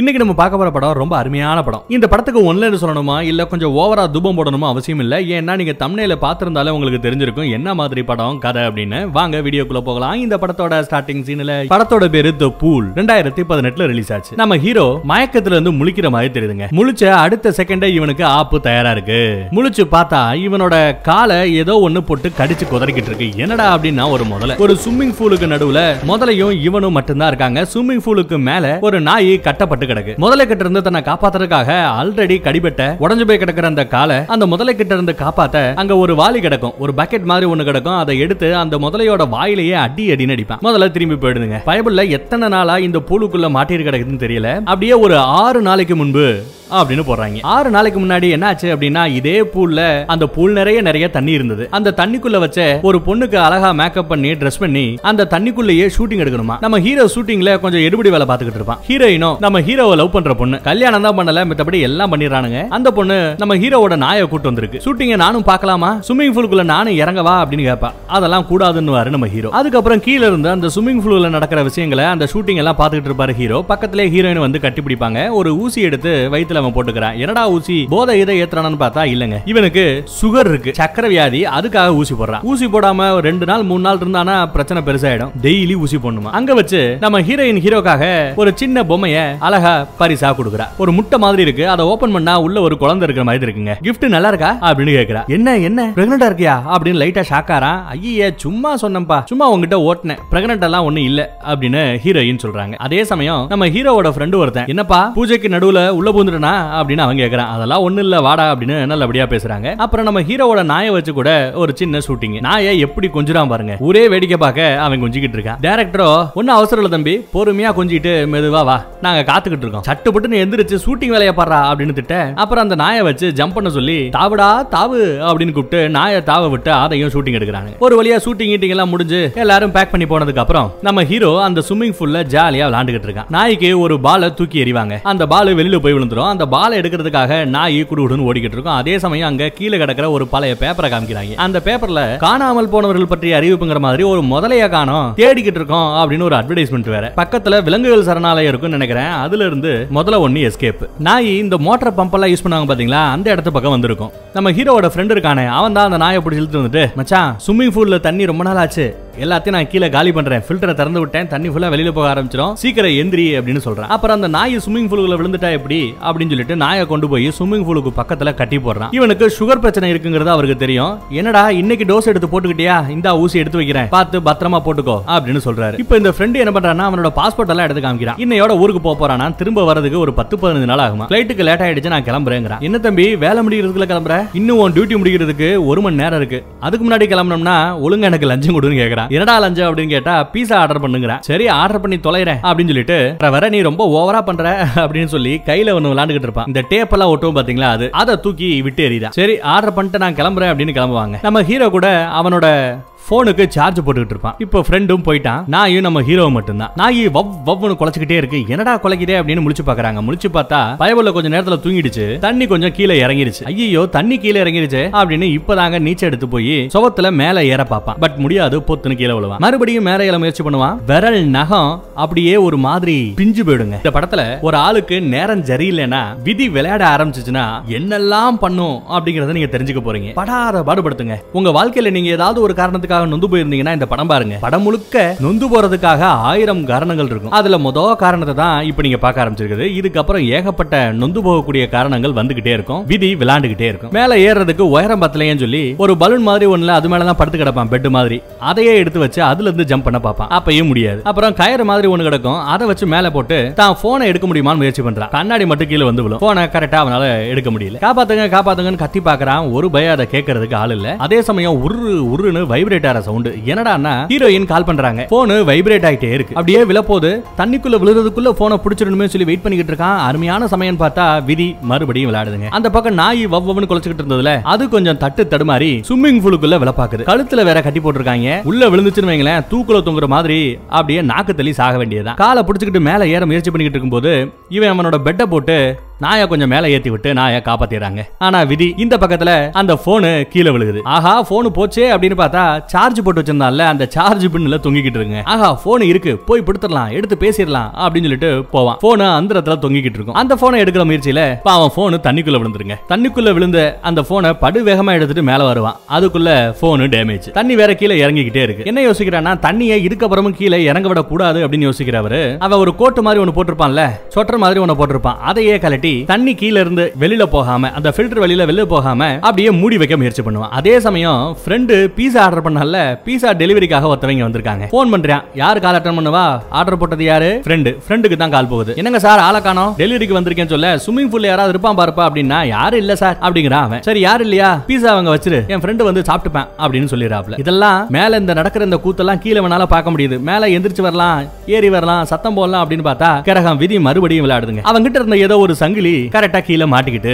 இன்னைக்கு நம்ம பார்க்க போற படம் ரொம்ப அருமையான படம். இந்த படத்துக்கு ஒன்லைன் சொல்லணுமா இல்ல கொஞ்சம் ஓவரா தூபம் போடணுமா அவசியம் இல்ல. ஏன்னா நீங்க தம்ப்நெயில பார்த்திருந்தாலே உங்களுக்கு தெரிஞ்சிருக்கும் என்ன மாதிரி படம் கதை அப்படின்னு. வாங்க வீடியோக்குள்ள போகலாம். இந்த படத்தோட ஸ்டார்டிங் சீன்ல படத்தோட பேரு தி பூல் 2018 ரிலீஸ் ஆச்சு. நம்ம ஹீரோ மயக்கத்துல இருந்து முழிக்கிற மாதிரி தெரியுதுங்க. முழிச்ச அடுத்த செகண்டே இவனுக்கு ஆப்பு தயாரா இருக்கு. முழிச்சு பார்த்தா இவனோட காலை ஏதோ ஒண்ணு போட்டு கடிச்சு குதறிக்கிட்டு இருக்கு. என்னடா அப்படின்னா ஒரு முதலை ஒரு ஸ்விம்மிங் பூலுக்கு நடுவுல முதலையும் இவனும் மட்டும்தான் இருக்காங்க. ஸ்விம்மிங் பூலுக்கு மேல ஒரு நாய் கட்டப்பட்டு கிடக்கு. முதலை கிட்ட இருந்து தன்னை காப்பாத்துறதுக்காக ஆல்ரெடி கடிபட்ட உடஞ்சு போய் கிடக்கிற அந்த காலை அந்த முதலை கிட்ட இருந்து காப்பாத்த அங்க ஒரு வாளி கிடக்கும், ஒரு பக்கெட் மாதிரி ஒண்ணு கிடக்கும். அதை எடுத்து அந்த முதலையோட வாயிலேயே அடி அடி நடிப்பான். முதல்ல திரும்பி போயிடுதுங்க. பைபிள்ல எத்தனை நாளா இந்த பூலுக்குள்ள மாட்டிட்டு கிடக்குதுன்னு தெரியல. அப்படியே ஒரு 6 நாளைக்கு முன்பு அப்படின்னு போறாங்க. 6 நாளைக்கு முன்னாடி என்ன ஆச்சு அப்படின்னா இதே பூல்ல அந்த பூல் நிறைய தண்ணி இருந்தது. அந்த தண்ணிக்குள்ள வச்ச ஒரு பொண்ணுக்கு அழகா மேக்கப் பண்ணி ட்ரெஸ் பண்ணி அந்த தண்ணிக்குள்ளேயே ஷூட்டிங் எடுக்கணுமா. நம்ம ஹீரோ ஷூட்டிங்ல கொஞ்சம் எடுபடி வேலை பார்த்துக்கிட்டு இருப்பான். ஹீரோயினும் நம்ம ஹீரோவை லவ் பண்ற பொண்ணு, கல்யாணம் தான் பண்ணல, மத்தபடி எல்லாம் பண்ணிடுறானுங்க. அந்த பொண்ணு நம்ம ஹீரோவோட நாயை கூட்டு வந்திருக்கு. ஷூட்டிங்க நானும் பார்க்கலாமா, ஸ்விமிங் பூலுக்குள்ள நானும் இறங்கவா அப்படின்னு கேட்பா. அதெல்லாம் கூடாதுன்னு வாரு நம்ம ஹீரோ. அதுக்கப்புறம் கீழே இருந்து அந்த ஸ்விமிங் பூலுக்குள்ள நடக்கிற விஷயங்களை அந்த ஷூட்டிங் எல்லாம் பார்த்துக்கிட்டு இருப்பாரு ஹீரோ. பக்கத்திலே ஹீரோயின் வந்து கட்டிப்பிடிப்பாங்க. ஒரு ஊசி எடுத்து வயிற்றுல போட்டுக்கிறான். என்னடா ஊசி, போதை இதை ஏத்துறானு பார்த்தா இல்லங்க, இவனுக்கு சுகர் இருக்கு, சக்கரை வியாதி, அதுக்காக ஊசி போடுறான். ஊசி போடாம 2 நாள் 3 நாள் இருந்தானா பிரச்சனை பெருசாயிடும். டெய்லி ஊசி போடணுமா. அங்க வச்சு நம்ம ஹீரோயின் ஹீரோக்காக ஒரு சின்ன பொம்மைய அழகா பரிசா கொடுக்குறா. ஒரு முட்டை மாதிரி இருக்கு. அதை ஓபன் பண்ணா உள்ள ஒரு குழந்தை இருக்கிற மாதிரி இருக்குங்க. கிஃப்ட் நல்லா இருக்கா அப்படின்னு கேட்கிறா. என்ன பிரெக்னன்டா இருக்கியா அப்படின்னு லைட்டா ஷாக்காரான். ஐயே சும்மா சொன்னப்பா, சும்மா உங்ககிட்ட ஓட்டினேன், பிரெக்னன்ட் எல்லாம் ஒண்ணு இல்ல அப்படின்னு ஹீரோயின் சொல்றாங்க. அதே சமயம் நம்ம ஹீரோவோட ஃப்ரெண்டு ஒருத்தன் என்னப்பா பூஜைக்கு நடுவுல உள்ள பூந்து அப்படின்னு அவன் கேட்கறான். அதெல்லாம் ஒண்ணு இல்ல வாடா அப்படின்னு நல்லபடியா பேசுறாங்க. அப்புறம் நம்ம ஹீரோவோட நாயை வச்சு கூட ஒரு சின்ன ஷூட்டிங். நாயை எப்படி கொஞ்சிடாம பாருங்க, ஒரே வேடிக்கை பார்க்க அவன் கொஞ்சிக்கிட்டு இருக்கான். டைரக்டரோ ஒன்னும் அவசரம் இல்ல தம்பி, பொறுமையா கொஞ்சிட்டு மெதுவா வா, நாங்க காத்துக்கிட்டு இருக்கோம், சட்டுப்பட்டு எந்திரிச்சு ஷூட்டிங் வேலையை பாடுறா அப்படின்னு திட்ட. அப்புறம் அந்த நாயை வச்சு ஜம்ப் பண்ண சொல்லி தாவுடா தாவு அப்படின்னு கூப்பிட்டு நாயை தாவ விட்டு அதையும் ஷூட்டிங் எடுக்கிறாங்க. ஒரு வழியா ஷூட்டிங் கீட்டிங் எல்லாம் முடிஞ்சு எல்லாரும் பேக் பண்ணி போனதுக்கு அப்புறம் நம்ம ஹீரோ அந்த ஸ்விமிங் பூல்ல ஜாலியா விளையாண்டுகிட்டு இருக்கான். நாய்க்கு ஒரு பாலை தூக்கி எறிவாங்க. அந்த பால் வெளியில போய் விழுந்துரும். அந்த பாலை எடுக்கிறதுக்காக நாய் குடுகுடுன்னு ஓடிக்கிட்டு இருக்கும். அதே சமயம் அங்க கீழே கிடக்கிற ஒரு பழைய பேப்பரை காமிக்கிறாங்க. அந்த பேப்பர்ல காணாமல் போனவர்கள் பற்றிய அறிவிப்புங்கிற மாதிரி ஒரு முதலையா காணோம், தேடிக்கிட்டு இருக்கோம் அப்படின்னு ஒரு அட்வர்டைஸ்மெண்ட் வேற. பக்கத்துல விலங்குகள் சரணாலயம் இருக்குன்னு நினைக்கிறேன். அதுல இருந்து முதல்ல ஒண்ணு எஸ்கேப். நாய் இந்த மோட்டர் பம்ப் எல்லாம் யூஸ் பண்ணுவாங்க பாத்தீங்களா, அந்த இடத்து பக்கம் வந்திருக்கும். நம்ம ஹீரோவோட ஃப்ரெண்ட் இருக்கானே அவன் தான் அந்த நாயை பிடிச்சி இழுத்து வந்துட்டு, மச்சான் ஸ்விம்மிங் பூல்ல தண்ணி ரொம்ப நாள் ஆச்சு, எல்லாத்தையும் நான் கீழே காலி பண்றேன், ஃபில்டரை திறந்து விட்டேன், தண்ணி ஃபுல்லா வெளியில போக ஆரம்பிச்சிடும், சீக்கிரம் எந்திரி அப்படின்னு சொல்றான். அப்புறம் அந்த நாய் ஸ்விம்மிங் பூலுக்குள்ள விழுந்துட்டா எப்படி அப்படின்னு சொல்லிட்டு நாயை கொண்டு போய் ஸ்விம்மிங் பூலுக்கு பக்கத்துல கட்டி போடுறான். இவனுக்கு சுகர் பிரச்சனை இருக்குங்கிறது அவருக்கு தெரியும். என்னடா இன்னைக்கு டோஸ் எடுத்து போட்டுக்கிட்டியா, இந்த ஊசி எடுத்து வைக்கிறேன், பார்த்து பத்திரமா போட்டுக்கோ அப்படின்னு சொல்றாரு. இப்போ இந்த ஃப்ரெண்ட் என்ன பண்றான்னா அவனோட பாஸ்போர்ட் எல்லாம் எடுத்து காமிக்கிறான். இன்னையோட ஊருக்கு போக போறானா, திரும்ப வரதுக்கு ஒரு 10-15 நாள் ஆகுமா, ஃபிளைட்டுக்கு லேட் ஆயிடுச்சு, நான் கிளம்புறேங்கிறான். என்ன தம்பி வேலை முடிக்கிறதுக்குள்ள கிளம்புற, இன்னும் உன் டியூட்டி முடிக்கிறதுக்கு 1 மணி நேரம் இருக்கு, அதுக்கு முன்னாடி கிளம்பணும்னா ஒழுங்கா எனக்கு லஞ்சம் கொடுன்னு கேட்கறான். என்னடா லஞ்சம் அப்படின்னு கேட்டா பீஸா ஆர்டர் பண்ணுங்கிறான். சரி ஆர்டர் பண்ணி தொலைறேன் அப்படின்னு சொல்லிட்டு வர நீ ரொம்ப ஓவரா பண்ற அப்படின்னு சொல்லி கையில ஒண்ணு விளையாண்டுகிட்டு இருப்பான். இந்த டேப் எல்லாம் ஒட்டும் பாத்தீங்களா, அது அதை தூக்கி விட்டு எறிதான். சரி ஆர்டர் பண்ணிட்டு நான் கிளம்புறேன் அப்படின்னு கிளம்புவாங்க. நம்ம ஹீரோ கூட அவனோட போனுக்கு சார்ஜ் போட்டுக்கிட்டு இருப்பான். இப்போ ஃப்ரெண்டும் போயிட்டான், நாயும் நம்ம ஹீரோ மட்டும்தான். நாய் வவ் வவ்னு குலைச்சிக்கிட்டே இருக்கு. என்னடா குலைக்கிறே அப்படின்னு முழிச்சு பாக்குறாங்க. முழிச்சு பார்த்தா பயபுள்ள கொஞ்ச நேரத்துல தூங்கிடுச்சு, தண்ணி கொஞ்சம் கீழே இறங்கிருச்சு. ஐயோ தண்ணி கீழே இறங்கிருச்சு அப்படின்னு இப்பதாங்க நீச்சல் எடுத்து போய் சுவத்துல மேல ஏற பார்ப்பான். பட் முடியாது, பொத்துன்னு கீழே விழுவான். மறுபடியும் மேல ஏற முயற்சி பண்ணுவான். விரல் நகம் அப்படியே ஒரு மாதிரி பிஞ்சு போயிடுங்க. இந்த படத்துல ஒரு ஆளுக்கு நேரம் சரியில்லைன்னா விதி விளையாட ஆரம்பிச்சுன்னா என்னெல்லாம் பண்ணும் அப்படிங்கறத நீங்க தெரிஞ்சுக்க போறீங்க. படாத பாடுபடுத்துங்க. உங்க வாழ்க்கையில நீங்க ஏதாவது ஒரு காரணத்துக்காக நொந்து போயிருந்தீங்கன்னா இந்த படம் பாருங்க. படம் முழுக்க நொந்து போறதுக்காக 1000 காரணங்கள் இருக்கும். அதுல முதல் காரணத்தை தான் இப்ப நீங்க பார்க்க ஆரம்பிச்சிருக்குது. இதுக்கப்புறம் ஏகப்பட்ட நொந்து போகக்கூடிய காரணங்கள் வந்துகிட்டே இருக்கும். விதி விளையாண்டுகிட்டே இருக்கும். மேல ஏறதுக்கு உயரம் பத்தலையேன்னு சொல்லி ஒரு பலூன் மாதிரி ஒண்ணுல அது மேல தான் படுத்து கிடப்பான், பெட் மாதிரி. அதையே எடுத்து வச்சு அதுல இருந்து ஜம்ப் பண்ண பார்ப்பான், அப்பயும் முடியாது. அப்புறம் கயிறு மாதிரி ஒண்ணு கிடக்கும், அதை வச்சு மேல போட்டு தான் போனை எடுக்க முடியுமான்னு முயற்சி பண்றான். கண்ணாடி மட்டும் கீழே வந்து விழும். போனை கரெக்டா அவனால எடுக்க முடியல. காப்பாத்துங்க காப்பாத்துங்கன்னு கத்தி பாக்குறான். ஒரு பயம், அதை கேட்கறதுக்கு ஆள் இல்ல. அதே சமயம் உரு உருன்னு வைப்ரேட் சவுண்ட். என்னடான்னா ஹீரோயின் கால் பண்றாங்க, போன் வைப்ரேட் ஆயிட்டே இருக்கு. அப்படியே விழப்போது, தண்ணிக்குள்ள விழுறதுக்குள்ள போனை பிடிச்சிடணுமே சொல்லி வெயிட் பண்ணிக்கிட்டு இருக்கான். அருமையான சமயம் பார்த்தா விதி மறுபடியும் விளையாடுதுங்க. அந்த பக்கம் நாய் வவ்வன்னு குலைச்சிட்டு இருந்ததுல அது கொஞ்சம் தட்டு தடுமாறி ஸ்விம்மிங் பூலுக்குள்ள விழப்பாக்குது. கழுத்துல வேற கட்டி போட்டுருக்காங்க. உள்ள விழுந்துச்சுன்னு வைங்களேன், தூக்குல தொங்குற மாதிரி அப்படியே நாக்கு தள்ளி சாக வேண்டியதான். காலை பிடிச்சிக்கிட்டு மேல ஏற முயற்சி பண்ணிக்கிட்டு இருக்கும்போது இவன் அவனோட பெட்டை போட்டு நாயை கொஞ்சம் மேலே ஏற்றி விட்டு நாயை காப்பாத்திடுறாங்க. ஆனால் விதி இந்த பக்கத்தில் அந்த ஃபோனு கீழே விழுகுது. ஆஹா ஃபோனு போச்சே அப்படின்னு பார்த்தா சார்ஜ் போட்டு வச்சிருந்தால அந்த சார்ஜ் பின்னில் தொங்கிக்கிட்டு இருக்குங்க. ஆஹா ஃபோனு இருக்கு, போய் பிடித்திடலாம், எடுத்து பேசிடலாம் அப்படின்னு சொல்லிட்டு போவான். ஃபோனு அந்த இடத்துல தொங்கிக்கிட்டு இருக்கும். அந்த ஃபோனை எடுக்கிற முயற்சியில் அவன் ஃபோனு தண்ணிக்குள்ளே விழுந்துருங்க. தண்ணிக்குள்ளே விழுந்த அந்த ஃபோனை படு வேகமாக எடுத்துட்டு மேலே வருவான். அதுக்குள்ளே ஃபோனு டேமேஜ், தண்ணி வேற கீழே இறங்கிக்கிட்டே இருக்கு. என்ன யோசிக்கிறான்னா தண்ணியை இதுக்கப்புறமும் கீழே இறங்க விட கூடாது அப்படின்னு யோசிக்கிறவரு அவன் ஒரு கோட்டு மாதிரி ஒன்று போட்டிருப்பான்ல, சொட்டர் மாதிரி ஒன்று போட்டிருப்பான். அதையே கலட்டி தண்ணி கீழே இருந்து வெளியில போகாம, அந்த ஃபில்டர் வெளியில போகாம அப்படியே மூடி வைக்க முயற்சி பண்ணுவான். அதே சமயம் ஃப்ரெண்டு பீஸா ஆர்டர் பண்ணால பீஸா டெலிவரிக்காக ஒருத்தவங்க வந்திருக்காங்க. ஃபோன் பண்றான். யாரு கால் அட்டன் பண்ணுவா? ஆர்டர் போட்டது யாரு? ஃப்ரெண்டு. ஃப்ரெண்டுக்கு தான் கால் போகுது. என்னங்க சார் ஆளை காணோம், டெலிவரிக்கு வந்திருக்கேன்னு சொல்ல ஸ்விமிங் பூல்ல யாராவது இருப்பான் பாருப்பா அப்படின்னா யாரு இல்ல சார் அப்படிங்கிறான் அவன். சரி யாரு இல்லையா, பீஸா அவங்க வச்சிரு, என் ஃப்ரெண்டு வந்து சாப்பிட்டுப்பேன் அப்படின்னு சொல்லிடுறாப்ல. இதெல்லாம் மேல இந்த நடக்கிற இந்த கூத்தெல்லாம் கீழே வேணால பார்க்க முடியுது. மேல எந்திரிச்சு வரலாம், ஏறி வரலாம், சத்தம் போடலாம் அப்படின்னு பார்த்தா கிரகம் விதி மறுபடியும் விளையாடுதுங்க. அவங்க கிட்ட இருந்த ஏதோ ஒரு சங்கிலி கரெக்டா கீழே மாட்டிக்கிட்டு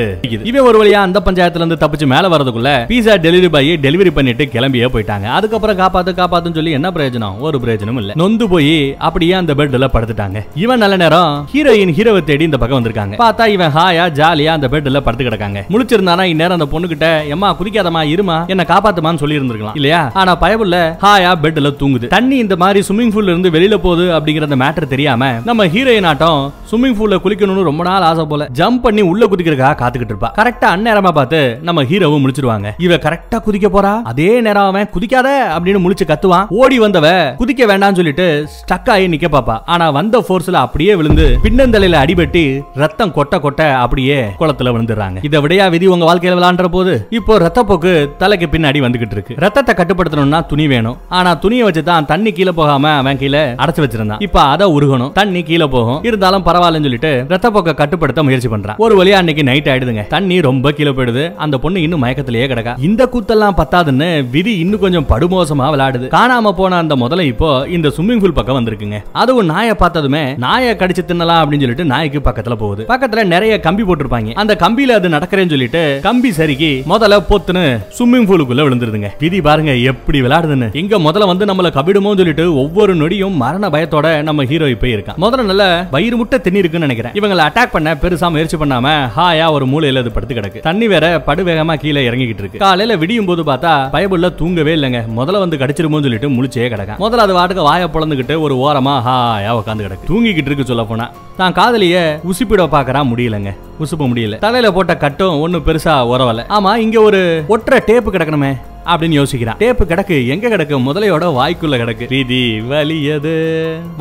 இவன் ஒரு வழியா அந்த பஞ்சாயத்துல இருந்து தப்பிச்சு மேல வரதுக்குள்ள பீஸா டெலிவரி பாய் டெலிவரி பண்ணிட்டு கிளம்பியே போயிட்டாங்க. அதுக்கப்புறம் காப்பாத்துன்னு சொல்லி என்ன பிரயோஜனம்? ஒரு பிரயோஜனம் இல்ல. நொந்து போய் அப்படியே அந்த பெட்ல படுத்துட்டாங்க. இவன் நல்ல நேரம் ஹீரோயின் ஹீரோவை தேடி இந்த பக்கம் வந்திருக்காங்க. பார்த்தா இவன் ஹாயா ஜாலியா அந்த பெட்ல படுத்து கிடக்காங்க. முழிச்சிருந்தானா இந்நேரம் அந்த பொண்ணு கிட்ட எம்மா குதிக்காதமா, இருமா, என்ன காப்பாத்துமான்னு சொல்லி இருந்திருக்கலாம் இல்லையா? ஆனா பயபுள்ள ஹாயா பெட்ல தூங்குது. தண்ணி இந்த மாதிரி ஸ்விமிங் பூல்ல இருந்து வெளியில போகுது அப்படிங்கிற அந்த மேட்டர் தெரியாம நம்ம ஹீரோயின் ஆட்டம் ஸ்விமிங் பூல்ல குளிக்கணும்னு ரொம்ப நாள் ஆசை போல ஜம்ப் பண்ணி உள்ள குதிக்கிறதுக்காக காத்துக்கிட்டு இருப்பா. கரெக்டா அந்நேரமா பார்த்து நம்ம ஹீரோவும் முழிச்சிருவாங்க. இவ கரெக்டா குதிக்க போறா. அதே நேரம் அவன் குதிக்காத அப்படின்னு முழிச்சு கத்துவான். ஓடி வந்தவ குதிக்க வேண்டாம்னு சொல்லிட்டு ஸ்டக் ஆகி நிக்க பாப்பா. ஆனா வந்த போர்ஸ்ல அப்படியே விழுந்து பின்னந்தலையில அடிபட்டு ரத்தம் கொட்ட கொட்ட அப்படியே குளத்துல விழுந்துடுறாங்க. இதை விடையா விதி உங்க வாழ்க்கையில விளையாடுற போது? இப்போ ரத்தப்போக்கு தலைக்கு பின்னாடி வந்துகிட்டு இருக்கு. ரத்தத்தை கட்டுப்படுத்தணும்னா துணி வேணும். ஆனா துணியை வச்சுதான் தண்ணி கீழே போகாம அவன் கீழே அடைச்சு வச்சிருந்தான். இப்ப அதை உருகணும், தண்ணி கீழே போகும். இருந்தாலும் பரவாயில்லன்னு சொல்லிட்டு ரத்த போக்க கட்டுப்படுத்த முயற்சி பண்றான். ஒரு வழியா அன்னைக்கு நைட் ஆயிடுதுங்க. தண்ணி ரொம்ப கீழே போயிடுது. அந்த பொண்ணு இன்னும் மயக்கத்திலேயே கிடக்கா. இந்த கூத்தெல்லாம் பத்தாதுன்னு விதி இன்னும் கொஞ்சம் படுமோசமா விளையாடுது. காணாம போன அந்த முதல்ல இப்போ இந்த ஸ்விம்மிங் பூல் பக்கம் வந்திருக்குங்க. அதுவும் நாயை பார்த்ததுமே நாயை கடிச்சு தின்னலாம் அப்படின்னு சொல்லிட்டு நாய்க்கு பக்கத்துல போகுது. பக்கத்துல நிறைய கம்பி போட்டிருப்பாங்க. அந்த கம்பியில அது நடக்கிறேன்னு சொல்லிட்டு கம்பி சறுக்கி முதல்ல பொத்துன்னு ஸ்விம்மிங் பூலுக்குள்ள விழுந்துருதுங்க. விதி பாருங்க எப்படி விளையாடுதுன்னு. எங்க முதல்ல வந்து நம்மள கவிடுமோ சொல்லிட்டு ஒவ்வொரு நொடியும் மரண பயத்தோட நம்ம ஹீரோ இப்ப இருக்கான். முதல்ல நல்ல வயிறு முட்டை தண்ணி இருக்குன்னு நினைக்கிறேன். இவங்களை அட்டாக் பண்ண பெருசா முயற்சி பண்ணாம ஹாயா ஒரு மூலையில அது படுத்து கிடக்கு. தண்ணி வேற படுவேகமா கீழே இறங்கிக்கிட்டு இருக்கு. காலையில விடியும் போது பார்த்தா பயபுள்ள தூங்கவே இல்லைங்க. முதல்ல வந்து கடிச்சிருமோன்னு சொல்லிட்டு முழிச்சே கிடக்கா. முதல்ல அது வாட்டுக்கு வாயை பொழந்துகிட்டு ஒரு ஓரமா ஹாயா உட்காந்து கிடக்கு. தூங்கிக்கிட்டு இருக்கு. சொல்ல போனா தான் காதலிய உசுப்பிட பாக்குறா, முடியலங்க, உசுப்ப முடியல. தலையில போட்ட கட்டும் ஒன்னும் பெருசா உறவல. ஆமா இங்க ஒரு ஒற்றை டேப்பு கிடக்கணுமே அப்படின்னு யோசிக்கிறான். டேப்பு கிடக்கு. எங்க கிடக்கு? முதலையோட வாய்க்குள்ள கிடக்கு. விதி வலியது.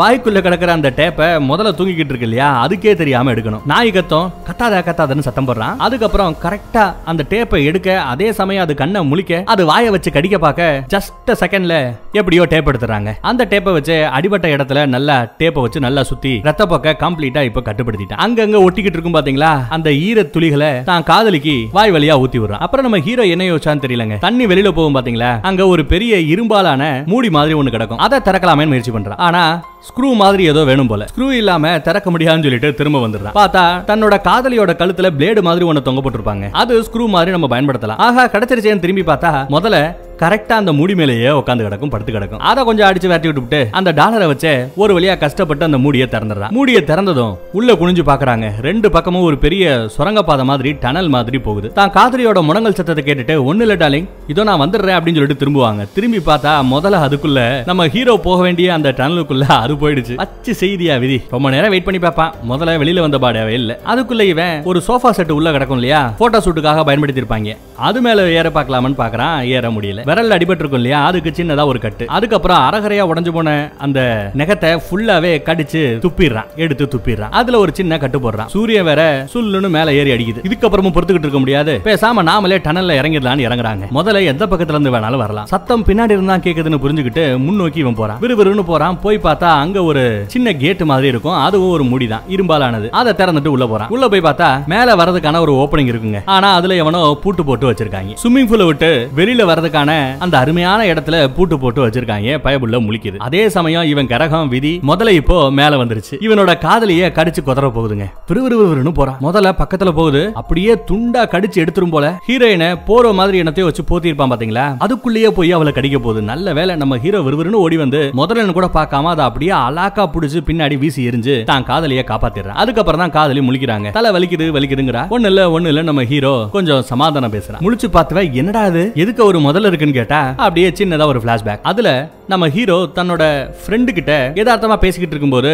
வாய்க்குள்ள கிடக்குற அந்த டேப்பை முதல்ல தூங்கிக்கிட்டு இருக்கு இல்லையா, அதுக்கே தெரியாம எடுக்கணும். நாய் கத்தம், கத்தாத கத்தாதன்னு சத்தம் போடுறான். அதுக்கப்புறம் கரெக்டா அந்த டேப்பை எடுக்க, அதே சமயம் அது கண்ணை முழிக்க, அது வாயை வச்சு கடிக்க பார்க்க ஜஸ்ட் செகண்ட்ல எப்படியோ டேப் எடுத்துறாங்க. அந்த டேப்பை வச்சு அடிபட்ட இடத்துல நல்லா டேப்பை வச்சு நல்லா சுத்தி ரத்த போக்க கம்ப்ளீட்டா இப்ப கட்டுப்படுத்திட்டான். அங்கங்க ஒட்டிக்கிட்டு இருக்கும் பாத்தீங்களா அந்த ஈர துளிகளை தான் காதலிக்கு வாய் வழியா ஊத்தி விடுறான். அப்புறம் நம்ம ஹீரோ என்ன யோசிச்சான்னு தெரியலங்க. தண்ணி வெளியில போகும் பாத்தீங்களா, அங்க ஒரு பெரிய இரும்பாலான மூடி மாதிரி ஒண்ணு கிடக்கும். அதை திறக்கலாமே முயற்சி பண்றான். ஆனா ஸ்க்ரூ மாதிரி ஏதோ வேணும் போல. ஸ்க்ரூ இல்லாம திறக்க முடியாதுன்னு சொல்லிட்டு திரும்ப வந்துடுறான். பார்த்தா தன்னோட காதலியோட கழுத்துல பிளேடு மாதிரி ஒண்ணு தொங்க போட்டிருப்பாங்க. அது ஸ்க்ரூ மாதிரி நம்ம பயன்படுத்தலாம். ஆகா கிடைச்சிருச்சேன்னு திரும்பி பார்த்தா முதல்ல கரெக்டா அந்த மூடி மேலேயே உட்காந்து கிடக்கும், படுத்து கிடக்கும். அதை கொஞ்சம் அடிச்சு விரட்டி விட்டு அந்த டாலரை வச்சு ஒரு வழியா கஷ்டப்பட்டு அந்த மூடியை திறந்துடுறான். மூடியை திறந்ததும் உள்ள குனிஞ்சு பாக்குறாங்க. ரெண்டு பக்கமும் ஒரு பெரிய சுரங்கப்பாதை மாதிரி டனல் மாதிரி போகுது. தான் காதலியோட முடங்கல் சத்தத்தை கேட்டுட்டு ஒன்னு இல்ல டாலிங், இதோ நான் வந்துடுறேன் அப்படின்னு சொல்லிட்டு திரும்புவாங்க. திரும்பி பார்த்தா முதல்ல அதுக்குள்ள நம்ம ஹீரோ போக வேண்டிய அந்த டனலுக்குள்ள அது போயிடுச்சு. அச்சு செய்தியா விதி. ரொம்ப நேரம் வெயிட் பண்ணி பாப்பா. முதல்ல வெளியில வந்த பாடவே இல்ல. அதுக்குள்ள இவன் ஒரு சோஃபா செட் உள்ள கிடக்கும் இல்லையா, போட்டோ ஷூட்டுக்காக பயன்படுத்தி இருப்பாங்க. அது மேல ஏற பாக்கலாம்னு பாக்குறான். ஏற முடியல. விரல் அடிபட்டு இருக்கும் இல்லையா, அதுக்கு சின்னதா ஒரு கட்டு. அதுக்கப்புறம் அரகரையா உடஞ்சு போன அந்த நெகத்தை ஃபுல்லாவே கடிச்சு துப்பிடுறான், எடுத்து துப்பிடுறான். அதுல ஒரு சின்ன கட்டு போடுறான். சூரிய வேற சுல்லுன்னு மேல ஏறி அடிக்குது. இதுக்கப்புறமும் பொறுத்துக்கிட்டு இருக்க முடியாது. பேசாம நாமளே டனல்ல இறங்கிடலான்னு இறங்குறாங்க. முதல்ல எந்த பக்கத்துல இருந்து வேணாலும் வரலாம். சத்தம் பின்னாடி இருந்தா கேக்குதுன்னு புரிஞ்சுக்கிட்டு முன்னோக்கி இவன் போறான். விறுவிறுன்னு போறான். போய் பார்த்தா அங்க ஒரு சின்ன கேட் மாதிரி இருக்கும். அதுவும் ஒரு மூடிதான், இரும்பாலானது. அதை திறந்துட்டு உள்ள போறான். உள்ள போய் பார்த்தா மேல வரதுக்கான ஒரு ஓப்பனிங் இருக்குங்க. ஆனா அதுல எவனோ பூட்டு போட்டு வச்சிருக்காங்க. ஸ்விமிங் பூல விட்டு வெளியில வரதுக்கான அந்த அருமையான இடத்துல பூட்டு போட்டு வச்சிருக்காங்க. பயபுள்ள முழிக்குது. அதே சமயம் இவன் கரகம் விதி முதல்ல இப்போ மேல வந்துருச்சு. இவனோட காதலிய கடிச்சு கொதற போகுதுங்க. பிறுவிறுன்னு போறான். முதல்ல பக்கத்துல போகுது. அப்படியே துண்டா கடிச்சு எடுத்துரும் போல. ஹீரோயினை போற மாதிரி என்னத்தையும் வச்சு போத்தி இருப்பான் பாத்தீங்களா, அதுக்குள்ளேயே போய் அவளை கடிக்க போகுது. நல்ல வேலை நம்ம ஹீரோ விறுவிறுன்னு ஓடி வந்து முதல்ல கூட பார்க்காம அதை அப்படியே அலாக்கா புடிச்சு பின்னாடி வீசி எரிஞ்சு தான் காதலியை காப்பாத்திடுறான். அதுக்கப்புறம் தான் காதலி முழிக்கிறாங்க. தலை வலிக்குது வலிக்குதுங்கிறா. ஒண்ணு இல்ல நம்ம ஹீரோ கொஞ்சம் சமாதானம் பேசுறான். முழிச்சு பார்த்துவ என்னடா அது எதுக்கு ஒரு முதல்ல இருக்குன்னு கேட்டா அப்படியே சின்னதா ஒரு பிளாஷ்பேக். அதுல நம்ம ஹீரோ தன்னோட ஃப்ரெண்டு கிட்ட யதார்த்தமா பேசிக்கிட்டு இருக்கும்போது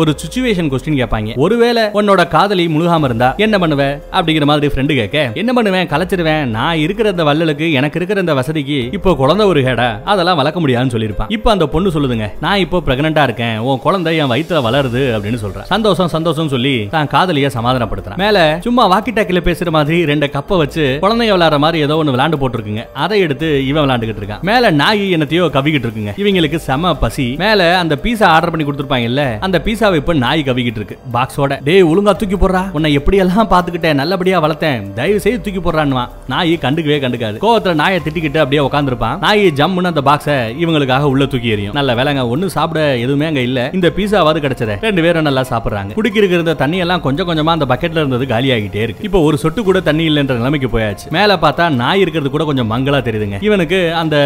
ஒரு சிச்சுவேஷன் கொஸ்டின் கேட்பாங்க. ஒருவேளை உன்னோட காதலி முழுகாம இருந்தா என்ன பண்ணுவ அப்படிங்கிற மாதிரி ஃப்ரெண்டு கேட்க என்ன பண்ணுவேன் கலைச்சிருவேன், நான் இருக்கிற இந்த வள்ளலுக்கு எனக்கு இருக்கிற இந்த வசதிக்கு இப்போ குழந்தை ஒரு கேடா அதெல்லாம் வளர்க்க முடியாதுன்னு சொல்லியிருப்பான். இப்போ அந்த பொண்ணு சொல்லுதுங்க நான் இப்போ பிரெக்னண்டா இருக்கேன், உன் குழந்தை என் வயித்துல வளருது அப்படின்னு சொல்றேன். சந்தோஷம் சந்தோஷம் சொல்லி தான் காதலியை சமாதானப்படுத்துறான். மேல சும்மா வாக்கி டாக்கில பேசுற மாதிரி ரெண்டு கப்பை வச்சு குழந்தைய விளையாடுற மாதிரி ஏதோ ஒன்னு விளையாண்டு போட்டுருக்குங்க. அதை எடுத்து இவன் விளையாண்டுகிட்டு இருக்கான். மேல நாய் என்னத்தையோ கவிக்கிட்டு இருக்குங்க. இவங்களுக்கு செம பசி. மேல அந்த பீஸா ஆர்டர் பண்ணி கொடுத்துருப்பாங்க இல்ல, அந்த பீஸாவை இப்ப நாய் கவிக்கிட்டு இருக்கு பாக்ஸோட. டேய் ஒழுங்கா தூக்கி போடுறா, உன்னை எப்படியெல்லாம் பாத்துக்கிட்டேன் நல்லபடியா வளர்த்தேன், தயவு செய்து தூக்கி போடுறான்னுவான். நாய் கண்டுக்கவே கண்டுக்காது. கோவத்துல நாயை திட்டிக்கிட்டு அப்படியே உட்காந்துருப்பான். நாய் ஜம்முன்னு அந்த பாக்ஸை இவங்களுக்காக உள்ள தூக்கி எறியும். நல்ல வேலைங்க ஒண்ணு சாப்பிட எதுவுமே அங்க இல்ல, இந்த பீஸாவது கிடைச்சது. ரெண்டு பேரும் நல்லா சாப்பிடுறாங்க. குடிக்கிறதுக்கு இருந்த தண்ணி எல்லாம் கொஞ்சம் கொஞ்சமா அந்த பக்கெட்ல இருந்தது காலி ஆகிட்டே இருக்கு. இப்போ ஒரு சொட்டு கூட தண்ணி இல்லைன்ற நிலைமைக்கு போயாச்சு. மேல பார்த்தா நாய் இருக்கிறது கூட கொஞ்சம் மங்களா தெரியுதுங்க. இவனுக்கு அந்த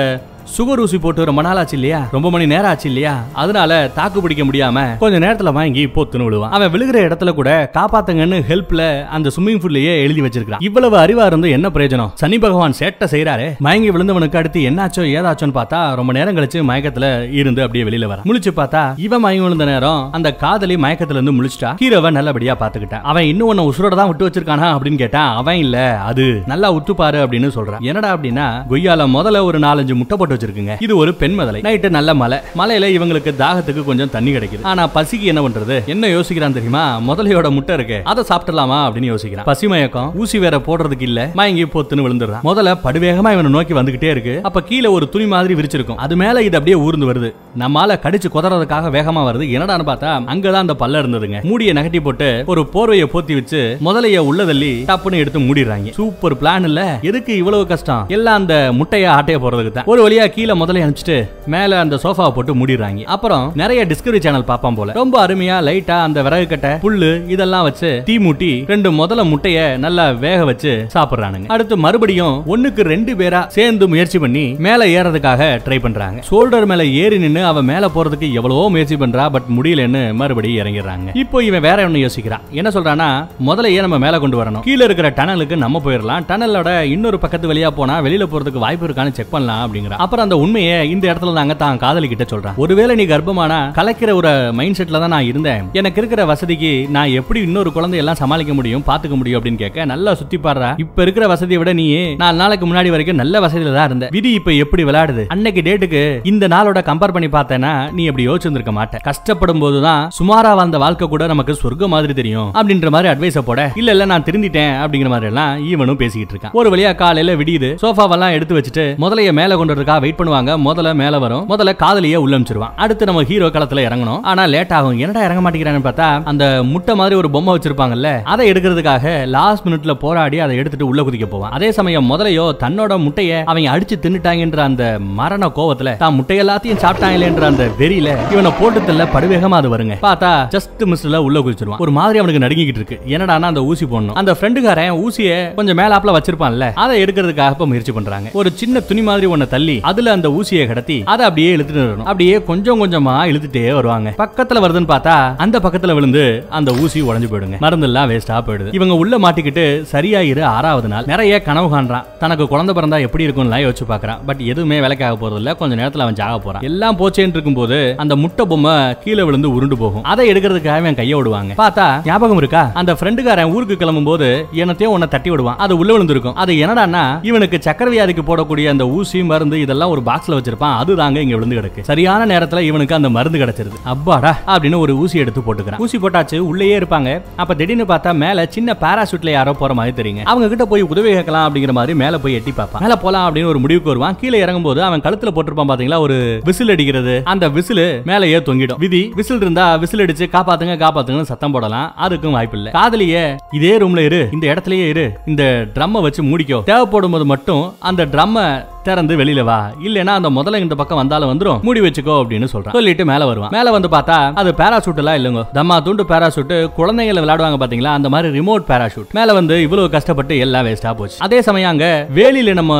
சுகர் ஊசி போட்டு ரொம்ப நாள் ஆச்சு இல்லையா, ரொம்ப மணி நேரம் ஆச்சு இல்லையா, அதனால தாக்கு பிடிக்க முடியாம கொஞ்ச நேரத்துல வாங்கி போத்துன்னு விழுவான். அவன் விழுகிற இடத்துல கூட காப்பாத்துங்கன்னு ஹெல்ப்ல அந்த ஸ்விம்மிங் பூல்லையே எழுதி வச்சிருக்கான். இவ்வளவு அறிவா இருந்து என்ன பிரயோஜனம்? சனி பகவான் சேட்டை செய்யறாரு. மயங்கி விழுந்தவனுக்கு அடுத்து என்னாச்சோ ஏதாச்சோன்னு பார்த்தா ரொம்ப நேரம் கழிச்சு மயக்கத்துல இருந்து அப்படியே வெளியில வர முழிச்சு பார்த்தா இவன் மயங்கி விழுந்த நேரம் அந்த காதலி மயக்கத்துல இருந்து முழிச்சிட்டா. ஹீரோவை நல்லபடியா பாத்துக்கிட்டான். அவன் இன்னும் ஒன்னு உசுரோட தான் விட்டு வச்சிருக்கானா அப்படின்னு கேட்டா அவன் இல்ல அது நல்லா உத்துப்பாரு அப்படின்னு சொல்றான். என்னடா அப்படின்னா கொய்யால முதல்ல ஒரு 4-5 முட்டை போட்டு வச்சிருக்குங்க. இது ஒரு பெண் மதலை. நைட்டு நல்ல மலை. மலையில இவங்களுக்கு தாகத்துக்கு கொஞ்சம் தண்ணி கிடைக்குது. ஆனா பசிக்கு என்ன பண்றது? என்ன யோசிக்கிறான் தெரியுமா? முதலையோட முட்டை இருக்கு, அதை சாப்பிடலாமா அப்படின்னு யோசிக்கிறான். பசி மயக்கம், ஊசி வேற போடுறதுக்கு இல்ல, மயங்கி போத்துன்னு விழுந்துடுறான். முதல்ல படுவேகமா இவனை நோக்கி வந்துகிட்டே இருக்கு. அப்ப கீழே ஒரு துணி மாதிரி விரிச்சிருக்கும், அது மேல இது அப்படியே ஊர்ந்து வருது. நம்மால கடிச்சு குதறதுக்காக வேகமா வருது. என்னடான்னு பார்த்தா அங்கதான் அந்த பல்ல இருந்ததுங்க. மூடியை நகட்டி போட்டு ஒரு போர்வையை போத்தி வச்சு முதலைய உள்ள தள்ளி டப்புன்னு எடுத்து மூடிடுறாங்க. சூப்பர் பிளான் இல்ல? எதுக்கு இவ்வளவு கஷ்டம்? எல்லாம் அந்த முட்டைய ஆட்டைய போறதுக்கு தான். ஒரு வழியா கீழே முதல்ல அனுப்பிச்சிட்டு மேல அந்த சோஃபாவை போட்டு மூடிடுறாங்க. அப்புறம் நிறைய டிஸ்கவரி சேனல் பார்ப்பான் போல. ரொம்ப அருமையா லைட்டா அந்த விறகு கட்டை புல்லு இதெல்லாம் வச்சு தீ மூட்டி ரெண்டு முதல்ல முட்டைய நல்லா வேக வச்சு சாப்பிடுறானுங்க. அடுத்து மறுபடியும் 1-2 பேரா சேர்ந்து முயற்சி பண்ணி மேல ஏறதுக்காக ட்ரை பண்றாங்க. சோல்டர் மேல ஏறி நின்று அவன் மேல போறதுக்கு எவ்வளவோ முயற்சி பண்றா, பட் முடியலன்னு மறுபடியும் இறங்கிடுறாங்க. இப்போ இவன் வேற ஒன்னு யோசிக்கிறான். என்ன சொல்றானா, முதலையே நம்ம மேல கொண்டு வரணும், கீழே இருக்கிற டனலுக்கு நம்ம போயிடலாம், டனலோட இன்னொரு பக்கத்து வழியா போனா வெளியில போறதுக்கு வாய்ப்பு இருக்கான்னு செக் பண்ணலாம் அப்படிங்கிற. அப்புறம் அந்த உண்மையை இந்த இடத்துல நாங்க தான் காதலிக்கிட்ட சொல்றான். ஒருவேளை நீ கர்ப்பமானா கலக்கிற ஒரு மைண்ட் செட்ல தான் நான் இருந்தேன், எனக்கு இருக்கிற வசதிக்கு நான் எப்படி இன்னொரு குழந்தை எல்லாம் சமாளிக்க முடியும் பாத்துக்க முடியும் அப்படின்னு கேட்க நல்லா சுத்தி பாடுறா. இப்ப இருக்கிற வசதியை விட நீ 4 நாளைக்கு முன்னாடி வரைக்கும் நல்ல வசதியில தான் இருந்த, விதி இப்ப எப்படி விளையாடுது, அன்னைக்கு டேட்டுக்கு இந்த நாளோட கம்பேர் பண்ணி பார்த்தேன்னா நீ எப்படி யோசிச்சிருக்க மாட்டேன், கஷ்டப்படும் போதுதான் சுமாரா வாழ்ந்த வாழ்க்கை கூட நமக்கு சொர்க்க மாதிரி தெரியும் அப்படின்ற மாதிரி அட்வைஸ போட இல்ல நான் திருந்திட்டேன் அப்படிங்கிற மாதிரி எல்லாம் ஈவனும் பேசிக்கிட்டு இருக்கான். ஒரு வழியா காலையில விடியுது. சோஃபாவெல்லாம் எடுத்து வச்சுட்டு முதலைய மேல கொண்டு வெயிட் பண்ணுவாங்க. முதல்ல மேல வரும், முதல்ல காதலியை உள்ள அனுப்பிச்சிருவான். அடுத்து நம்ம ஹீரோ களத்துல இறங்கணும். ஆனா லேட் ஆகும். என்னடா இறங்க மாட்டேங்கிறான்னு பார்த்தா அந்த முட்டை மாதிரி ஒரு பொம்மை வச்சிருப்பாங்கல்ல, அதை எடுக்கிறதுக்காக லாஸ்ட் மினிட்ல போராடி அதை எடுத்துட்டு உள்ள குதிக்க போவான். அதே சமயம் முதலையோ தன்னோட முட்டையை அவங்க அடிச்சு தின்னுட்டாங்கன்ற அந்த மரண கோவத்துல தான் முட்டை எல்லாத்தையும் சாப்பிட்டாங்களேன்ற அந்த வெறியில இவனை போட்டுல படுவேகமா அது வருங்க. பார்த்தா ஜஸ்ட் மிஸ்ல உள்ள குதிச்சிருவான். ஒரு மாதிரி அவனுக்கு நடுங்கிட்டு இருக்கு. என்னடானா அந்த ஊசி போடணும், அந்த ஃப்ரெண்டுக்காரன் ஊசிய கொஞ்சம் மேலாப்ல வச்சிருப்பான்ல, அதை எடுக்கிறதுக்காக முயற்சி பண்றாங்க. ஒரு சின்ன துணி மாதிரி ஒன்ன தள்ளி அதுல அந்த ஊசியை கடத்தி அதை அப்படியே இழுத்துட்டு வரணும். அப்படியே கொஞ்சம் கொஞ்சமா இழுத்துட்டே வருவாங்க. பக்கத்துல வருதுன்னு பார்த்தா அந்த பக்கத்துல விழுந்து அந்த ஊசி உடைஞ்சு போயிடுங்க. மருந்தெல்லாம் வேஸ்டா போயிடுது. இவங்க உள்ள மாட்டிக்கிட்டு சரியாயிரு 6வது நாள். நிறைய கனவு காண்றான். தனக்கு குழந்தை பிறந்தா எப்படி இருக்கும்லாம் யோசிச்சு பாக்குறான். பட் எதுவுமே விலைக்காக போறது இல்ல. கொஞ்ச நேரத்துல அவன் ஜாக போறான். எல்லாம் போச்சேன்னு இருக்கும் போது அந்த முட்டை பொம்மை கீழே விழுந்து உருண்டு போகும். அதை எடுக்கிறதுக்காக அவன் கைய விடுவாங்க. பார்த்தா ஞாபகம் இருக்கா, அந்த ஃப்ரெண்டுக்காரன் ஊருக்கு கிளம்பும் போது என்னத்தையும் ஒன்ன தட்டி விடுவான், அது உள்ள விழுந்துருக்கும். அது என்னடான்னா இவனுக்கு சக்கர வியாதிக்கு போடக்கூடிய அந்த ஊசி மருந்து இதெல்லாம் ஒரு பாக்ஸ்ல வச்சிருப்பான். அதுதாங்க இங்க விழுந்து கிடக்கு. சரியான நேரத்துல இவனுக்கு அந்த மருந்து கிடைச்சிருது. அப்பாடா அப்படின்னு ஒரு ஊசி எடுத்து போட்டுக்கிறான். ஊசி போட்டாச்சு, உள்ளேயே இருப்பாங்க. அப்ப திடீர்னு பார்த்தா மேல சின்ன பாராசூட்ல யாரோ போற மாதிரி தெரியுங்க. அவங்க கிட்ட போய் உதவி கேட்கலாம் அப்படிங்கிற மாதிரி மேல போய் எட்டி பார்ப்பான். மேல போலாம் அப்படின்னு ஒரு முடிவுக்கு வருவான். கீழே இறங்கும் போது அவன் கழுத்துல போட்டிருப்பான் பாத்தீங்களா ஒரு விசில் அடிக்கிறது, அந்த விசில் மேலேயே தொங்கிடும். விதி விசில் இருந்தா விசில் அடிச்சு காப்பாத்துங்க காப்பாத்துங்கன்னு சத்தம் போடலாம், அதுக்கும் வாய்ப்பு இல்ல. காதலியே இதே ரூம்ல இரு, இந்த இடத்துலயே இரு, இந்த ட்ரம்மை வச்சு மூடிக்கோ, தேவைப்படும் போது மட்டும் அந்த ட்ரம்மை திறந்து வெளியில வா, இல்லனா அந்த முதல்ல இந்த பக்கம் வந்தாலும் வந்துரும், மூடி வச்சுக்கோ அப்படின்னு சொல்றான். சொல்லிட்டு மேல வருவான். மேல வந்து பார்த்தா அது பாராசூட் எல்லாம் இல்லங்க, தம்மா துண்டு பாராசூட், குழந்தைகள் விளையாடுவாங்க பாத்தீங்களா அந்த மாதிரி ரிமோட் பாராசூட். மேல வந்து இவ்வளவு கஷ்டப்பட்டு எல்லாம் வேஸ்டா போச்சு. அதே சமயம் அங்க வேலியில நம்ம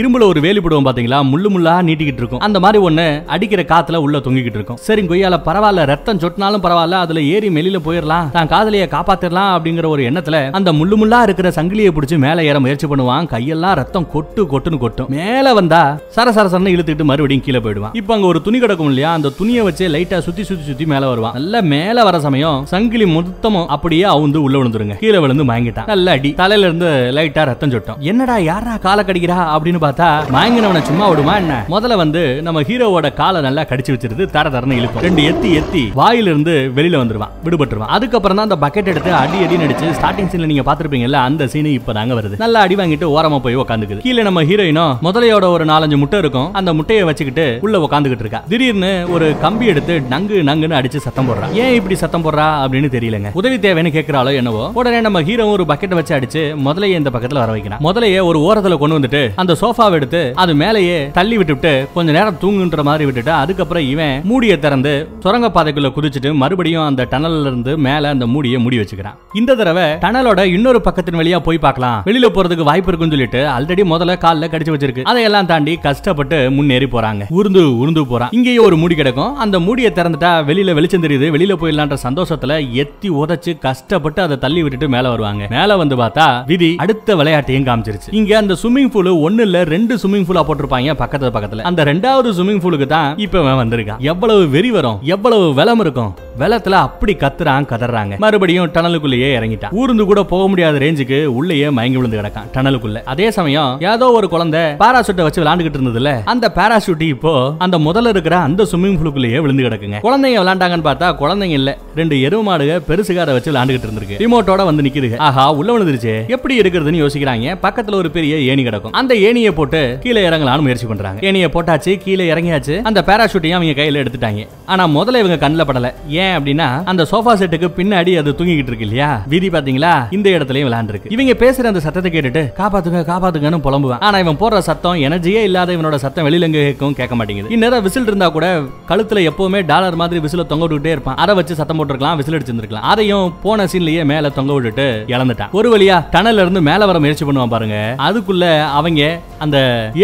இரும்புல ஒரு வேலி போடுவோம் பாத்தீங்களா, முள்ளு முள்ளா நீட்டிக்கிட்டு இருக்கும், அந்த மாதிரி ஒண்ணு அடிக்கிற காத்துல உள்ள தொங்கிக்கிட்டு இருக்கும். சரி கொய்யால பரவாயில்ல, ரத்தம் சொட்டினாலும் பரவாயில்ல, அதுல ஏறி வெளியில போயிடலாம், தான் காதலியை காப்பாத்திரலாம் அப்படிங்கிற ஒரு எண்ணத்துல அந்த முள்ளு முள்ளா இருக்கிற சங்கிலியை பிடிச்சி மேல ஏற முயற்சி பண்ணுவான். கையெல்லாம் ரத்தம் கொட்டு கொட்டுன்னு கொட்டும். மேல வந்தா சரசரசன்னு இழுத்துட்டு மறுபடியும் கீழே போயிடுவான். இப்ப அங்க ஒரு துணி கிடக்கும் இல்லையா, அந்த துணியை வச்சு லைட்டா சுத்தி சுத்தி சுத்தி மேல வருவான். நல்லா மேல வர சமயம் சங்கிலி மொத்தமும் அப்படியே அவுந்து உள்ள விழுந்துருங்க. கீழே விழுந்து மயங்கிட்டான். நல்ல அடி, தலையில இருந்து லைட்டா ரத்தம் சொட்டும். என்னடா யாரா காலை கடிக்கிறா அப்படின்னு பார்த்தா மயங்கினவனை சும்மா விடுமா என்ன? முதல்ல வந்து நம்ம ஹீரோவோட காலை நல்லா கடிச்சு வச்சிருந்து தர தரன்னு இழுக்கும். ரெண்டு எத்தி எத்தி வாயிலிருந்து வெளியில வந்துருவான், விடுபட்டுருவான். அதுக்கப்புறம் தான் அந்த பக்கெட் எடுத்து அடி அடி நடிச்சு ஸ்டார்டிங் சீன்ல நீங்க பாத்துருப்பீங்கல்ல, அந்த சீன் இப்ப தாங்க வருது. நல்லா அடி வாங்கிட்டு ஓரமா போய் உட்காந்துக்குது. கீழே நம்ம ஹீரோயினும் முதலையோட ஒரு 4-5 முட்டை இருக்கும், அந்த முட்டையை வச்சுக்கிட்டு உள்ள உட்காந்துக்கிட்டு இருக்கா. திடீர்னு ஒரு கம்பி எடுத்து நங்கு நங்குன்னு அடிச்சு சத்தம் போடுறான். ஏன் இப்படி சத்தம் போடுறா அப்படின்னு தெரியலங்க. உதவி தேவைன்னு கேட்கிறாளோ என்னவோ. உடனே நம்ம ஹீரோ ஒரு பக்கெட் வச்சு அடிச்சு முதலையே இந்த பக்கத்துல வர வைக்கிறான். முதலையே ஒரு ஓரத்துல கொண்டு வந்துட்டு அந்த சோஃபாவை எடுத்து அது மேலேயே தள்ளி விட்டுட்டு கொஞ்ச நேரம் தூங்குன்ற மாதிரி விட்டுட்டு அதுக்கப்புறம் இவன் மூடியை திறந்து சுரங்க பாதைக்குள்ள குதிச்சுட்டு மறுபடியும் அந்த டனல்ல இருந்து மேல அந்த மூடியை மூடி வச்சுக்கிறான். இந்த தடவை டனலோட இன்னொரு பக்கத்தின் வழியா போய் பார்க்கலாம், வெளியில போறதுக்கு வாய்ப்பு இருக்குன்னு சொல்லிட்டு ஆல்ரெடி முதல்ல கால்ல கடிச்சு வச்சிருக்கு. அதையெல்லாம் தாண்டி கஷ்டப்பட்டு முன்னேறி போறாங்க. உருந்து உருந்து போறான். இங்கேயே ஒரு மூடி கிடைக்கும், அந்த மூடியை திறந்துட்டா வெளியில வெளிச்சம் தெரியுது, வெளியில போயிடலான்ற சந்தோஷத்துல எத்தி உதச்சு கஷ்டப்பட்டு அதை தள்ளி விட்டுட்டு மேல வருவாங்க. மேல வந்து பார்த்தா விதி அடுத்த விளையாட்டையும் காமிச்சிருச்சு. இங்க அந்த ஸ்விமிங் பூல் 1 இல்ல 2 ஸ்விமிங் பூலா போட்டுருப்பாங்க பக்கத்துல பக்கத்துல. அந்த 2வது ஸ்விமிங் பூலுக்கு தான் இப்ப வந்திருக்கான். எவ்வளவு வெறி வரும், எவ்வளவு வெலம் இருக்கும், வெள்ளத்துல அப்படி கத்துறான் கதறாங்க. மறுபடியும் டனலுக்குள்ளேயே இறங்கிட்டான். ஊர்ந்து கூட போக முடியாத ரேஞ்சுக்கு உள்ளேயே மயங்கி விழுந்து கிடக்கான் டனலுக்குள்ள. அதே சமயம் ஏதோ ஒரு குழந்தை பாராசூட்டை வச்சு விளையாண்டுகிட்டு இருந்ததுல அந்த பாராசூட் இப்போ அந்த முதல்ல இருக்கிற அந்த ஸ்விமிங் பூலுக்குள்ளேயே விழுந்து கிடக்குங்க. குழந்தைங்க விளையாண்டாங்கன்னு பார்த்தா குழந்தைங்க இல்ல, 2 எருவு மாடுக பெருசுகார வச்சு விளையாண்டுகிட்டு இருந்திருக்கு. ரிமோட்டோட வந்து நிக்குதுங்க. ஆஹா உள்ள விழுந்துருச்சு, எப்படி இருக்குதுன்னு யோசிக்கிறாங்க. பக்கத்துல ஒரு பெரிய ஏணி கிடக்கும், அந்த ஏணியை போட்டு கீழே இறங்கலான்னு முயற்சி பண்றாங்க. ஏணியை போட்டாச்சு, கீழே இறங்கியாச்சு. அந்த பாராசூட்டையும் அவங்க கையில எடுத்துட்டாங்க. ஆனா முதல்ல இவங்க கண்ணில் படல. ஏன் அப்படின்னா அந்த சோஃபா செட்டுக்கு பின்னாடி அது தூங்கிக்கிட்டு இருக்கு இல்லையா, விதி பாத்தீங்களா இந்த இடத்துலயும் விளையாண்டுருக்கு. இவங்க பேசுற அந்த சத்தத்தை கேட்டுட்டு காப்பாத்துங்க காப்பாத்துங்கன்னு புலம்புவான். ஆனா இவன் போற சத்தம் எனர்ஜியே இல்லாத இவனோட சத்தம் வெளியில எங்கும் கேட்க மாட்டேங்குது. இந்நேரம் விசில் இருந்தா கூட கழுத்துல எப்பவுமே டாலர் மாதிரி விசில தொங்க விட்டுட்டே இருப்பான், அதை வச்சு சத்தம் போட்டுருக்கலாம், விசில் அடிச்சிருந்திருக்கலாம். அதையும் போன சீன்லயே மேல தொங்க விட்டுட்டு இழந்துட்டான். ஒரு வழியா டனல்ல இருந்து மேல வர முயற்சி பண்ணுவான் பாருங்க, அதுக்குள்ள அவங்க அந்த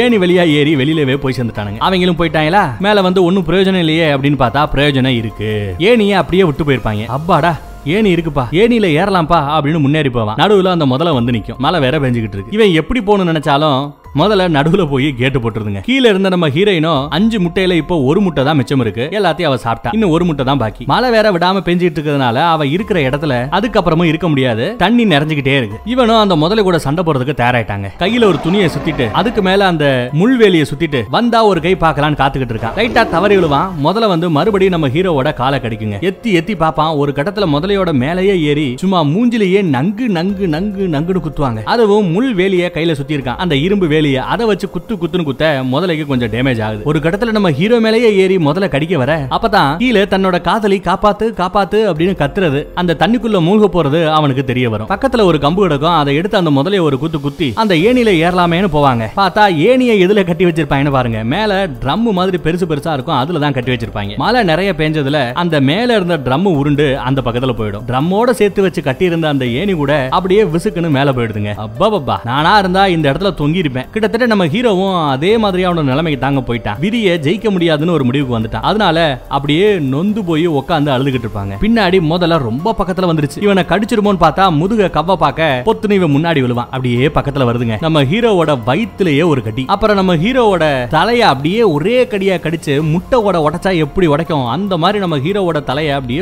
ஏணி வழியா ஏறி வெளியிலவே போய் சேர்ந்துட்டானுங்க. அவங்களும் போயிட்டாங்களா மேல வந்து ஒன்னும் பிரயோஜனம் இல்லையே அப்படின்னு பார்த்தா பிரயோஜனம் இருக்கு. ஏனியே அப்படியே விட்டு போயிருப்பாங்க. அப்பாடா ஏணி இருக்குப்பா, ஏணியில ஏறலாம்ப்பா அப்படின்னு முன்னேறி போவான். நடுவுல அந்த முதல்ல வந்து நிக்கும். மழை வேற பெஞ்சுக்கிட்டு இருக்கு. இவன் எப்படி போகணும்னு நினைச்சாலும் முதல்ல நடுவுல போய் கேட்டு போட்டுருதுங்க. கீழ இருந்த நம்ம ஹீரோயினோ 5 முட்டையில இப்போ ஒரு முட்டை தான் மிச்சம் இருக்கு, எல்லாத்தையும் அவ சாப்பிட்டா. இன்னும் ஒரு முட்டை தான் பாக்கி. மழை வேற விடாம பெஞ்சிட்டு இருக்கிறதுனால அவ இருக்கிற இடத்துல அதுக்கப்புறமும் இருக்க முடியாது, தண்ணி நிறைஞ்சுக்கிட்டே இருக்கு. இவனும் அந்த முதல்ல கூட சண்டை போறதுக்கு தயாராயிட்டாங்க. கையில ஒரு துணியை சுத்திட்டு அதுக்கு மேல அந்த முள்வேலியை சுத்திட்டு வந்தா ஒரு கை பாக்கலான்னு காத்துக்கிட்டு இருக்கான். ரைட்டா தவறி விழுவான். முதல்ல வந்து மறுபடியும் நம்ம ஹீரோவோட காலை கடிக்குங்க. எத்தி எத்தி பாப்பான். ஒரு கட்டத்துல முதலையோட மேலேயே ஏறி சும்மா மூஞ்சிலேயே நங்கு நங்கு நங்கு நங்குன்னு குத்துவாங்க. அதுவும் முள் வேலிய கையில சுத்தி இருக்கான், அந்த இரும்பு வேலியை அதை வச்சு குத்து குத்துன்னு குத்த முதலைக்கு கொஞ்சம் டேமேஜ் ஆகுது. ஒரு கட்டத்துல நம்ம ஹீரோ மேலேயே ஏறி முதல்ல கடிக்க வர அப்பதான் கீழே தன்னோட காதலி காப்பாத்து காப்பாத்து அப்படின்னு கத்துறது, அந்த தண்ணிக்குள்ள மூழ்க போறது அவனுக்கு தெரிய வரும். பக்கத்துல ஒரு கம்பு கிடக்கும், அதை எடுத்து அந்த முதலைய ஒரு குத்து குத்தி அந்த ஏணியில ஏறலாமேன்னு போவாங்க. பார்த்தா ஏணியை எதுல கட்டி வச்சிருப்பாங்கன்னு பாருங்க. மேல ட்ரம் மாதிரி பெருசு பெருசா இருக்கும், அதுலதான் கட்டி வச்சிருப்பாங்க. மழை நிறைய பெஞ்சதுல அந்த மேல இருந்த ட்ரம் உருண்டு அந்த பக்கத்துல போயிடும். ட்ரம்மோட சேர்த்து வச்சு கட்டி இருந்த அந்த ஏணி கூட அப்படியே விசுக்குன்னு மேல போயிடுதுங்க. அப்பா நானா இருந்தா இந்த இடத்துல தொங்கி இருப்பேன். கிட்டத்தட்ட நம்ம ஹீரோவும் அதே மாதிரியான நிலைமைக்கு தாங்க போயிட்டான். விதியை ஜெயிக்க முடியாதுன்னு ஒரு முடிவுக்கு வந்துட்டான். அதனால அப்படியே நொந்து போய் உட்காந்து அழுதுகிட்டு இருப்பாங்க. பின்னாடி முதல்ல ரொம்ப பக்கத்துல வந்துருச்சு. இவனை கடிச்சிருமோன்னு பார்த்தா முதுக கவ்வ பார்க்க பொத்துன்னு இவன் முன்னாடி விழுவான். அப்படியே பக்கத்துல வருதுங்க. நம்ம ஹீரோவோட வயிற்றுலயே ஒரு கடி, அப்புறம் நம்ம ஹீரோவோட தலையை அப்படியே ஒரே கடியா கடிச்சு முட்டையோட உடைச்சா எப்படி உடைக்கும் அந்த மாதிரி நம்ம ஹீரோவோட தலையை அப்படியே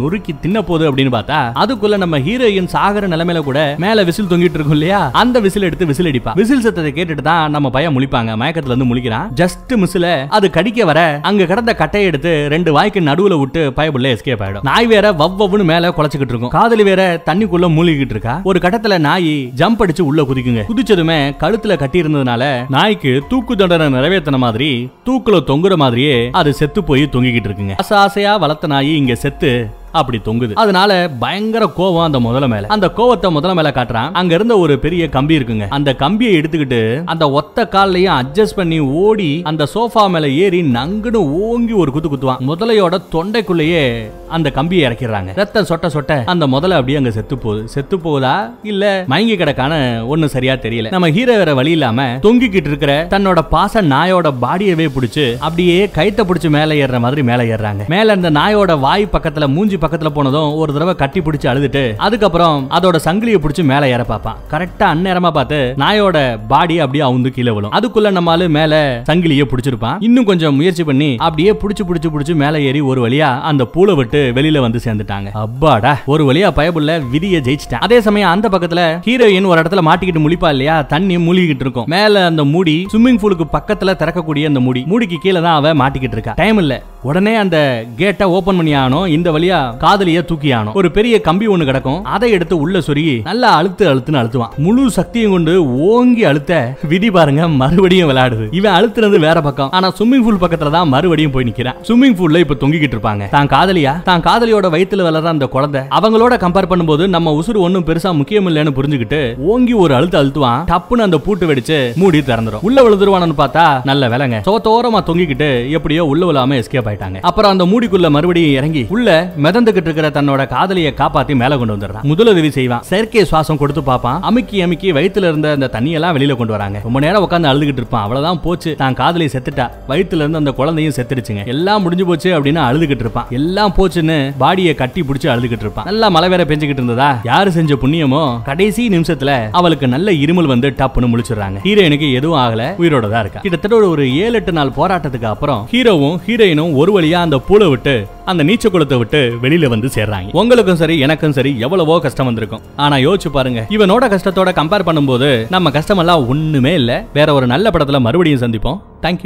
நொறுக்கி தின்ன போகுது அப்படின்னு பார்த்தா அதுக்குள்ள நம்ம ஹீரோயின் சாகர நிலைமையில கூட மேல விசில் தொங்கிட்டு இருக்கும் இல்லையா, அந்த விசில் எடுத்து விசில் அடிப்பா. விசில் சத்தத்தை கேட்டுட்டு தான் நம்ம பையன் முழிப்பாங்க. மயக்கத்துல இருந்து முழிக்கிறான். ஜஸ்ட் மிஸ்ல அது கடிக்க வர அங்க கிடந்த கட்டையை எடுத்து 2 வாய்க்கு நடுவுல விட்டு பயபுள்ள எஸ்கேப் ஆயிடும். நாய் வேற வவ்வன்னு மேல குலைச்சிக்கிட்டு இருக்கும். காதலி வேற தண்ணிக்குள்ள மூழ்கிட்டு இருக்கா. ஒரு கட்டத்துல நாய் ஜம்ப் அடிச்சு உள்ள குதிக்குங்க. குதிச்சதுமே கழுத்துல கட்டி இருந்ததுனால நாய்க்கு தூக்கு தண்டனை நிறைவேற்றின மாதிரி தூக்குல தொங்குற மாதிரியே அது செத்து போய் தொங்கிக்கிட்டு இருக்குங்க. ஆசை ஆசையா வளர்த்த நாய் இங்க செத்து அப்படி தொங்குது. அதனால பயங்கர கோவம் அந்த முதலை மேல. அந்த கோவத்தை முதலை மேல காட்டுறான். அங்க இருந்த ஒரு பெரிய கம்பி இருக்குங்க. அந்த கம்பியை எடுத்துக்கிட்டு அந்த ஒத்த காலையும் அட்ஜஸ்ட் பண்ணி ஓடி அந்த சோஃபா மேல ஏறி நங்குன்னு ஓங்கி ஒரு குத்து குத்துவான். முதலையோட தொண்டைக்குள்ளேயே அந்த கம்பியை இறக்கிறாங்க. ரத்தம் சொட்ட சொட்ட அந்த முதலை அப்படியே அங்க செத்து போகுது. செத்து போகுதா இல்ல மயங்கி கிடக்கான ஒன்னும் சரியா தெரியல. நம்ம ஹீரோ வேற வழி இல்லாம தொங்கிக்கிட்டு இருக்கிற தன்னோட பாச நாயோட பாடியவே பிடிச்சு அப்படியே கைத்த பிடிச்சு மேல ஏறுற மாதிரி மேல ஏறாங்க. மேல அந்த நாயோட வாய் பக்கத்துல மூஞ்சி பக்கத்துல போனதும் ஒரு தடவை கட்டி பிடிச்சு அழுதுட்டு அதுக்கப்புறம் அதோட சங்கிலியை பிடிச்சு மேல ஏற பாப்பான். கரெக்டா அந்நேரமா பார்த்து நாயோட பாடி அப்படியே அவுந்து கீழே விழும். அதுக்குள்ள நம்மால மேல சங்கிலியை பிடிச்சிருப்பான். இன்னும் கொஞ்சம் முயற்சி பண்ணி அப்படியே பிடிச்சு பிடிச்சு பிடிச்சு மேல ஏறி ஒரு வழியா அந்த பூளை விட்டு வெளியில வந்து சேர்ந்துட்டாங்க. அப்பாடா, ஒரு வழியா பயபுள்ள விதியை ஜெயிச்சிட்டான். அதே சமயம் அந்த பக்கத்துல ஹீரோயின் ஒரு இடத்துல மாட்டிக்கிட்டு முழிப்பா இல்லையா, தண்ணி மூழ்கிட்டு இருக்கும். மேல அந்த மூடி ஸ்விம்மிங் பூலுக்கு பக்கத்துல திறக்கக்கூடிய அந்த மூடிக்கு கீழே தான் அவ மாட்டிக்கிட்டு இருக்கா. டைம் இல்ல, உடனே அந்த கேட்டை ஓபன் பண்ணி ஆகணும். இந்த வழியா காதலிய தூக்கி ஆகணும். ஒரு பெரிய கம்பி ஒண்ணு கிடக்கும், அதை எடுத்து உள்ள சொருகி நல்லா அழுத்து அழுத்துன்னு அழுத்துவான். முழு சக்தியும் கொண்டு ஓங்கி அழுத்த விதி பாருங்க மறுபடியும் விளையாடுது. இவன் அழுத்துறது வேற பக்கம், ஆனா ஸ்விம்மிங் பூல் பக்கத்துல தான் மறுபடியும் போய் நிக்கிறான். ஸ்விம்மிங் பூல்ல இப்ப தொங்கிக்கிட்டு இருப்பாங்க. தான் காதலியா, தான் காதலியோட வயித்துல வளர்ற அந்த குழந்தை, அவங்களோட கம்பேர் பண்ணும்போது நம்ம உசுறு ஒன்னும் பெருசா முக்கியம் இல்லைன்னு புரிஞ்சுக்கிட்டு ஓங்கி ஒரு அழுத்து அழுத்துவான். டப்புன்னு அந்த பூட்டு வெடிச்சு மூடி திறந்துடும். உள்ள விழுந்துருவானு பார்த்தா நல்ல விலங்க சோத்தோரமா தொங்கிக்கிட்டு எப்படியோ உள்ள விழாம எஸ்கேப். அப்புறம் அந்த மூடிக்குள்ள மறுபடியும் இறங்கி உள்ள மிதந்துகிட்டு இருக்கிற தன்னோட காதலியை காப்பாத்தி மேல கொண்டு வந்துடுறான். முதலுதவி செய்வான். செயற்கை சுவாசம் கொடுத்து பாப்பான். அமுக்கி அமுக்கி வயித்துல இருந்த அந்த தண்ணியெல்லாம் வெளியில கொண்டு வராங்க. ரொம்ப நேரம் உட்காந்து அழுதுகிட்டு இருப்பான். அவ்வளவுதான் போச்சு, தான் காதலி செத்துட்டா, வயித்துல இருந்து அந்த குழந்தையும் செத்துடுச்சுங்க, எல்லாம் முடிஞ்சு போச்சு அப்படின்னு அழுதுகிட்டு இருப்பான். எல்லாம் போச்சுன்னு பாடியை கட்டி பிடிச்சு அழுதுகிட்டு இருப்பான். நல்லா மழை வேற பெஞ்சுக்கிட்டு இருந்ததா, யாரு செஞ்ச புண்ணியமோ கடைசி நிமிஷத்துல அவளுக்கு நல்ல இருமல் வந்து டப்புன்னு முழிச்சுறாங்க. ஹீரோயினுக்கு எதுவும் ஆகல, உயிரோட தான் இருக்கா. கிட்டத்தட்ட ஒரு 7-8 நாள் போராட்டத்துக்கு அப்புறம் ஹீரோவும் ஹீரோயினும் ஒரு வழியா அந்த பூளை விட்டு அந்த நீச்ச குளத்தை விட்டு வெளியில வந்து சேர்றாங்க. உங்களுக்கும் சரி எனக்கும் சரி எவ்வளவோ கஷ்டம் வந்திருக்கும். ஆனா யோசிச்சு பாருங்க, இவனோட கஷ்டத்தோட கம்பேர் பண்ணும்போது நம்ம கஷ்டம் எல்லாம் ஒண்ணுமே இல்ல. வேற ஒரு நல்ல படத்துல மறுபடியும் சந்திப்போம். தேங்க்யூ.